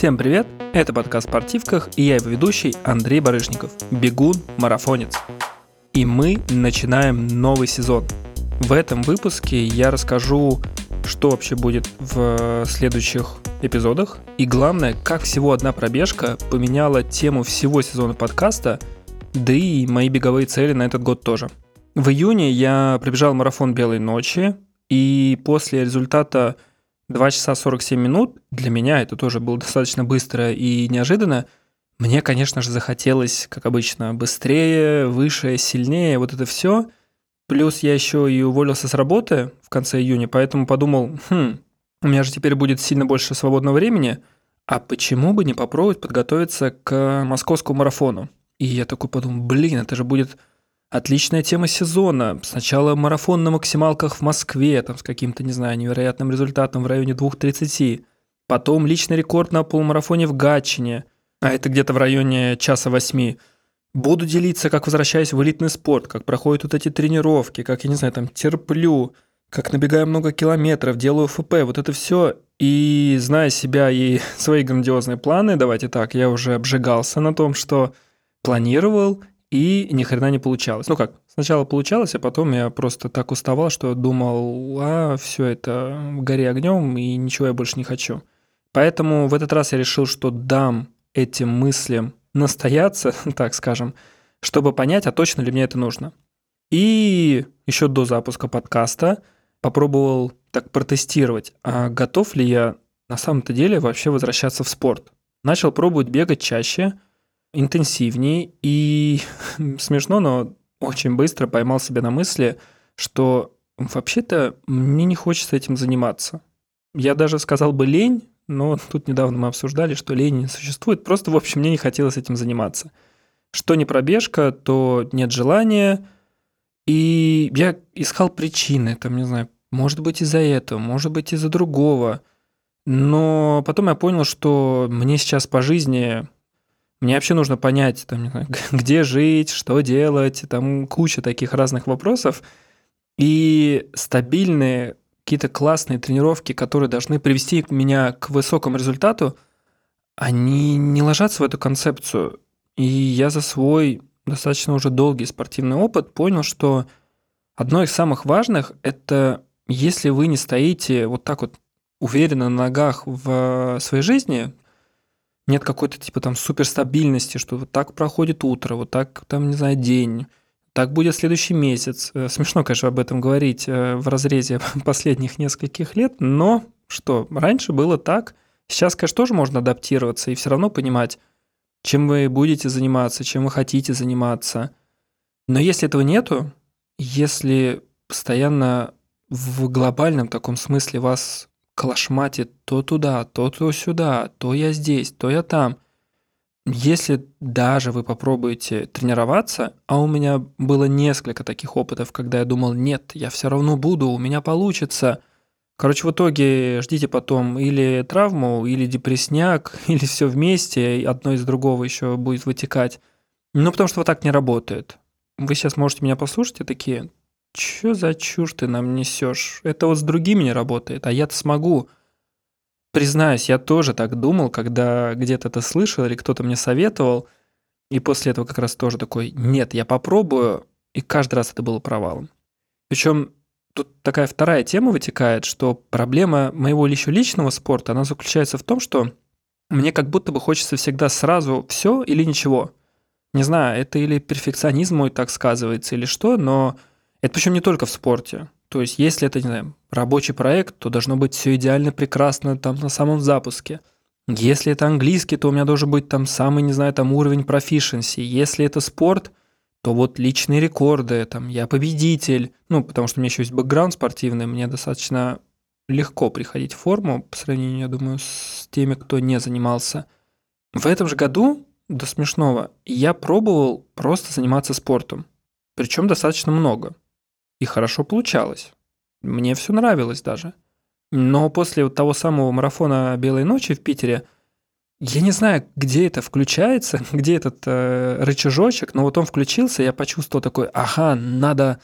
Всем привет! Это подкаст о спортивках, и я его ведущий Андрей Барышников, бегун, марафонец. И мы начинаем новый сезон. В этом выпуске я расскажу, что вообще будет в следующих эпизодах, и главное, как всего одна пробежка поменяла тему всего сезона подкаста, да и мои беговые цели на этот год тоже. В июне я пробежал марафон «Белой ночи», и после результата 2 часа 47 минут, для меня это тоже было достаточно быстро и неожиданно, мне, конечно же, захотелось, как обычно, быстрее, выше, сильнее, вот это все. Плюс я еще и уволился с работы в конце июня, поэтому подумал, у меня же теперь будет сильно больше свободного времени, а почему бы не попробовать подготовиться к московскому марафону? И я такой подумал, это же будет отличная тема сезона. Сначала марафон на максималках в Москве, там с каким-то, не знаю, невероятным результатом в районе 2:30. Потом личный рекорд на полумарафоне в Гатчине, а это где-то в районе 1:08. Буду делиться, как возвращаюсь в элитный спорт, как проходят вот эти тренировки, как, я не знаю, там терплю, как набегаю много километров, делаю ФП, вот это все. И зная себя и свои грандиозные планы, давайте так, я уже обжигался на том, что планировал, и ни хрена не получалось. Ну как, сначала получалось, а потом я просто так уставал, что думал, все это гори огнем, и ничего я больше не хочу. Поэтому в этот раз я решил, что дам этим мыслям настояться, так скажем, чтобы понять, а точно ли мне это нужно. И еще до запуска подкаста попробовал так протестировать, а готов ли я на самом-то деле вообще возвращаться в спорт. Начал пробовать бегать чаще, интенсивнее, и смешно, но очень быстро поймал себя на мысли, что вообще-то мне не хочется этим заниматься. Я даже сказал бы лень, но тут недавно мы обсуждали, что лень не существует, просто, в общем, мне не хотелось этим заниматься. Что не пробежка, то нет желания, и я искал причины, там, не знаю, может быть, из-за этого, может быть, из-за другого, но потом я понял, что мне сейчас по жизни, мне вообще нужно понять, там, не знаю, где жить, что делать, там куча таких разных вопросов, и стабильные какие-то классные тренировки, которые должны привести меня к высокому результату, они не ложатся в эту концепцию. И я за свой достаточно уже долгий спортивный опыт понял, что одно из самых важных – это если вы не стоите вот так вот уверенно на ногах в своей жизни, нет какой-то типа там суперстабильности, что вот так проходит утро, вот так там, не знаю, день, так будет следующий месяц. Смешно, конечно, об этом говорить в разрезе последних нескольких лет, но что, раньше было так. Сейчас, конечно, тоже можно адаптироваться и все равно понимать, чем вы будете заниматься, чем вы хотите заниматься. Но если этого нету, если постоянно в глобальном таком смысле вас колошматит то туда, то сюда, то я здесь, то я там, если даже вы попробуете тренироваться, а у меня было несколько таких опытов, когда я думал, нет, я все равно буду, у меня получится. Короче, в итоге ждите потом или травму, или депрессняк, или все вместе, одно из другого еще будет вытекать. Ну, потому что вот так не работает. Вы сейчас можете меня послушать и такие, что за чушь ты нам несешь? Это вот с другими не работает, а я-то смогу. Признаюсь, я тоже так думал, когда где-то это слышал или кто-то мне советовал, и после этого как раз тоже такой, нет, я попробую, и каждый раз это было провалом. Причем тут такая вторая тема вытекает, что проблема моего еще личного спорта, она заключается в том, что мне как будто бы хочется всегда сразу все или ничего. Не знаю, это или перфекционизм мой так сказывается, или что, но это причем не только в спорте. То есть, если это, не знаю, рабочий проект, то должно быть все идеально прекрасно там на самом запуске. Если это английский, то у меня должен быть там самый, не знаю, там уровень proficiency. Если это спорт, то вот личные рекорды, там я победитель. Ну, потому что у меня еще есть бэкграунд спортивный, мне достаточно легко приходить в форму по сравнению, я думаю, с теми, кто не занимался. В этом же году, до смешного, я пробовал просто заниматься спортом. Причем достаточно много. И хорошо получалось. Мне все нравилось даже. Но после вот того самого марафона «Белой ночи» в Питере, я не знаю, где это включается, где этот рычажочек, но вот он включился, я почувствовал такой, надо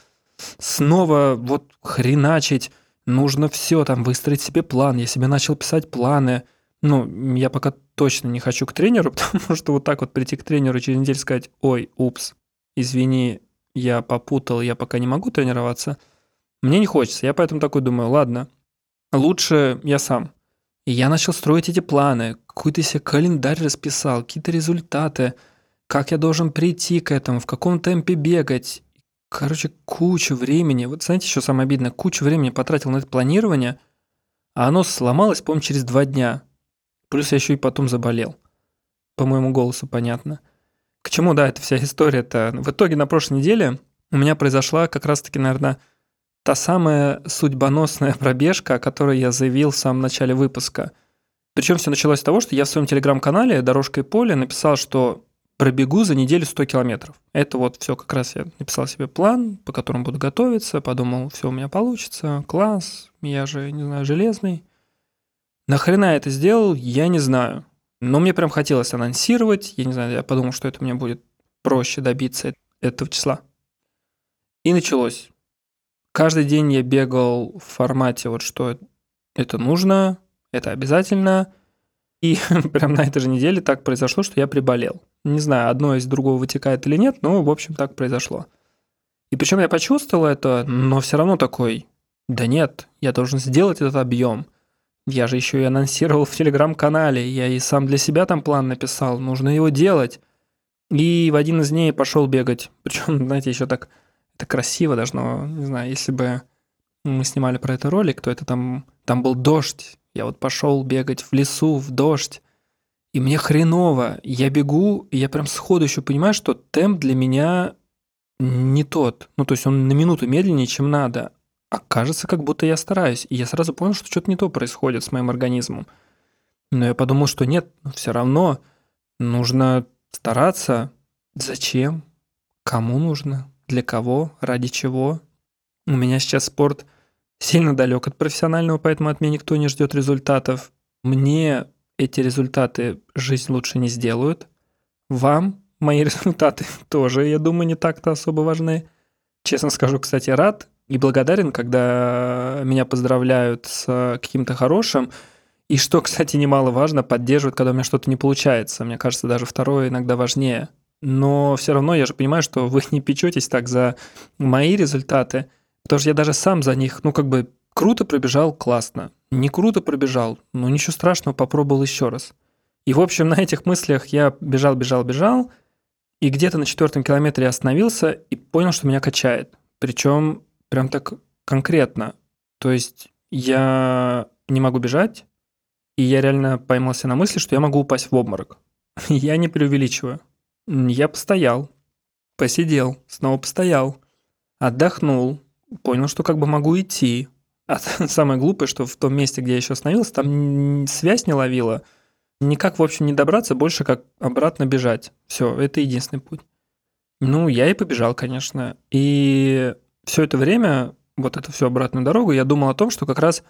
снова вот хреначить, нужно все там выстроить себе план. Я себе начал писать планы, Ну, я пока точно не хочу к тренеру, потому что вот так вот прийти к тренеру через неделю и сказать: ой, упс, извини, я попутал, я пока не могу тренироваться, мне не хочется. Я поэтому такой думаю: ладно, лучше я сам. И я начал строить эти планы, какой-то себе календарь расписал, какие-то результаты, как я должен прийти к этому, в каком темпе бегать. Короче, куча времени. Вот знаете, что самое обидное? Куча времени потратил на это планирование, а оно сломалось, по-моему, через 2 дня. Плюс я еще и потом заболел. По моему голосу понятно. К чему, да, эта вся история-то? В итоге на прошлой неделе у меня произошла как раз-таки, наверное, та самая судьбоносная пробежка, о которой я заявил в самом начале выпуска. Причем все началось с того, что я в своем телеграм-канале «Дорожка и поле» написал, что пробегу за неделю 100 километров. Это вот все как раз я написал себе план, по которому буду готовиться, подумал, все у меня получится, класс, я же, не знаю, железный. Нахрена я это сделал, я не знаю. Но мне прям хотелось анонсировать, я не знаю, я подумал, что это мне будет проще добиться этого числа. И началось. Каждый день я бегал в формате вот что это нужно, это обязательно. И прям на этой же неделе так произошло, что я приболел. Не знаю, одно из другого вытекает или нет, но, в общем, так произошло. И причем я почувствовал это, но все равно такой: да нет, я должен сделать этот объем. Я же еще и анонсировал в телеграм-канале, я и сам для себя там план написал, нужно его делать. И в один из дней пошел бегать. Причем, знаете, еще так это красиво должно, не знаю, если бы мы снимали про это ролик, то это там был дождь. Я вот пошел бегать в лесу, в дождь, и мне хреново. Я бегу, и я прям сходу еще понимаю, что темп для меня не тот. Ну, то есть он на минуту медленнее, чем надо. А кажется, как будто я стараюсь. И я сразу понял, что что-то не то происходит с моим организмом. Но я подумал, что нет, все равно нужно стараться. Зачем? Кому нужно? Для кого? Ради чего? У меня сейчас спорт сильно далек от профессионального, поэтому от меня никто не ждет результатов. Мне эти результаты жизнь лучше не сделают. Вам мои результаты тоже, я думаю, не так-то особо важны. Честно скажу, кстати, рад и благодарен, когда меня поздравляют с каким-то хорошим. И что, кстати, немаловажно, поддерживают, когда у меня что-то не получается. Мне кажется, даже второе иногда важнее. Но все равно я же понимаю, что вы не печетесь так за мои результаты, потому что я даже сам за них, ну, как бы круто пробежал, классно. Не круто пробежал, ну, ничего страшного, попробовал еще раз. И, в общем, на этих мыслях я бежал, и где-то на 4-м километре я остановился и понял, что меня качает. Причем прям так конкретно. То есть я не могу бежать, и я реально поймался на мысли, что я могу упасть в обморок. Я не преувеличиваю. Я постоял, посидел, снова постоял, отдохнул, понял, что как бы могу идти. А самое глупое, что в том месте, где я еще остановился, там связь не ловила. Никак, в общем, не добраться, больше как обратно бежать. Все, это единственный путь. Ну, я и побежал, конечно. И все это время, вот эту всю обратную дорогу, я думал о том, что как раз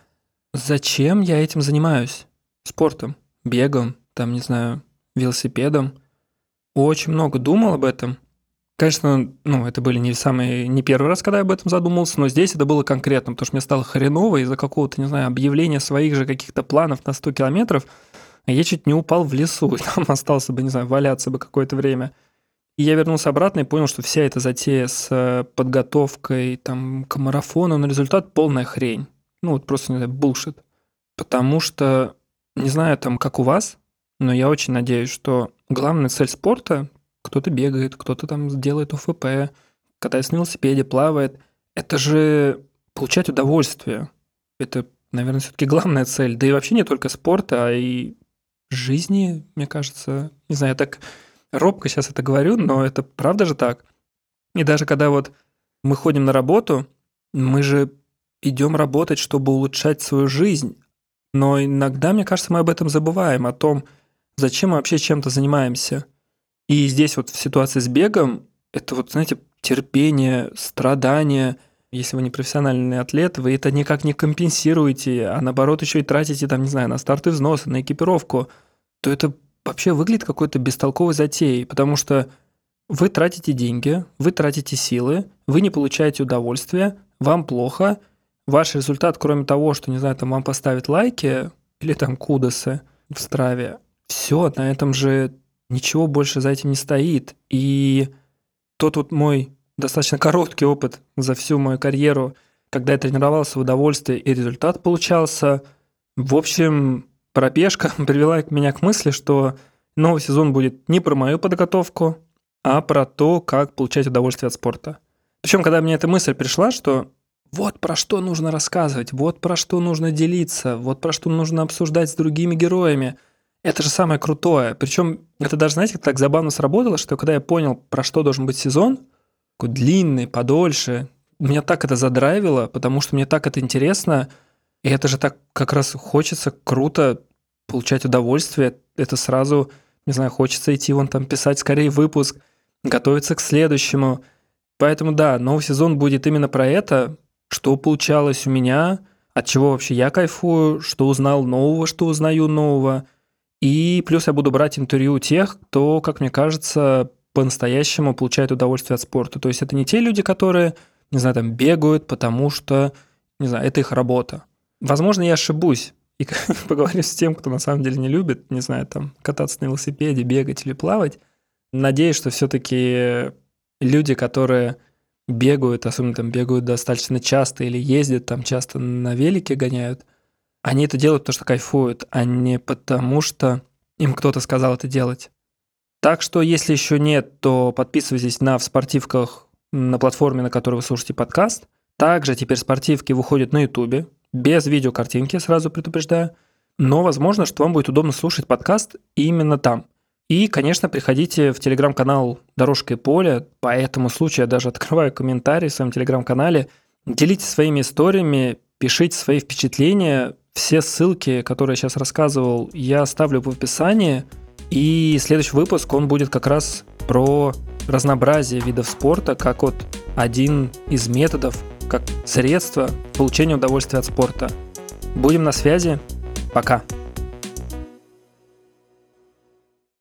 зачем я этим занимаюсь? Спортом, бегом, там, не знаю, велосипедом. Очень много думал об этом. Конечно, ну, это были не первый раз, когда я об этом задумался, но здесь это было конкретно, потому что мне стало хреново из-за какого-то, не знаю, объявления своих же каких-то планов на 100 километров. Я чуть не упал в лесу, и там остался бы, не знаю, валяться бы какое-то время. И я вернулся обратно и понял, что вся эта затея с подготовкой там, к марафону, на результат полная хрень. Ну, вот просто, не знаю, булшит. Потому что, не знаю, там, как у вас, но я очень надеюсь, что главная цель спорта – кто-то бегает, кто-то там делает ОФП, катается на велосипеде, плавает. Это же получать удовольствие. Это, наверное, все-таки главная цель. Да и вообще не только спорта, а и жизни, мне кажется. Не знаю, я так робко сейчас это говорю, но это правда же так. И даже когда вот мы ходим на работу, мы же идем работать, чтобы улучшать свою жизнь. Но иногда, мне кажется, мы об этом забываем, о том, зачем мы вообще чем-то занимаемся. И здесь вот в ситуации с бегом это вот, знаете, терпение, страдания. Если вы не профессиональный атлет, вы это никак не компенсируете, а наоборот еще и тратите, там, не знаю, на старт и взносы, на экипировку, то это вообще выглядит какой-то бестолковой затеей, потому что вы тратите деньги, вы тратите силы, вы не получаете удовольствия, вам плохо, ваш результат, кроме того, что, не знаю, там вам поставят лайки или там кудосы, в страве. Все, на этом же ничего больше за этим не стоит. И тот вот мой достаточно короткий опыт за всю мою карьеру, когда я тренировался в удовольствие и результат получался, в общем, пробежка привела меня к мысли, что новый сезон будет не про мою подготовку, а про то, как получать удовольствие от спорта. Причем, когда мне эта мысль пришла, что вот про что нужно рассказывать, вот про что нужно делиться, вот про что нужно обсуждать с другими героями, это же самое крутое. Причем это даже, знаете, так забавно сработало, что когда я понял, про что должен быть сезон, такой длинный, подольше, меня так это задрайвило, потому что мне так это интересно, и это же так как раз хочется круто получать удовольствие. Это сразу, не знаю, хочется идти вон там писать скорее выпуск, готовиться к следующему. Поэтому да, новый сезон будет именно про это, что получалось у меня, от чего вообще я кайфую, что узнал нового, что узнаю нового. И плюс я буду брать интервью у тех, кто, как мне кажется, по-настоящему получает удовольствие от спорта. То есть это не те люди, которые, не знаю, там бегают, потому что, не знаю, это их работа. Возможно, я ошибусь и поговорю с тем, кто на самом деле не любит, не знаю, там кататься на велосипеде, бегать или плавать. Надеюсь, что все-таки люди, которые бегают, особенно там бегают достаточно часто или ездят там часто на велике, гоняют, они это делают потому, что кайфуют, а не потому, что им кто-то сказал это делать. Так что, если еще нет, то подписывайтесь на «В спортивках» на платформе, на которой вы слушаете подкаст. Также теперь «Спортивки» выходят на Ютубе, без видеокартинки, сразу предупреждаю. Но, возможно, что вам будет удобно слушать подкаст именно там. И, конечно, приходите в телеграм-канал «Дорожка и поле». По этому случаю я даже открываю комментарии в своем телеграм-канале. Делитесь своими историями, пишите свои впечатления. Все ссылки, которые я сейчас рассказывал, я оставлю в описании. И следующий выпуск, он будет как раз про разнообразие видов спорта, как вот один из методов, как средство получения удовольствия от спорта. Будем на связи. Пока.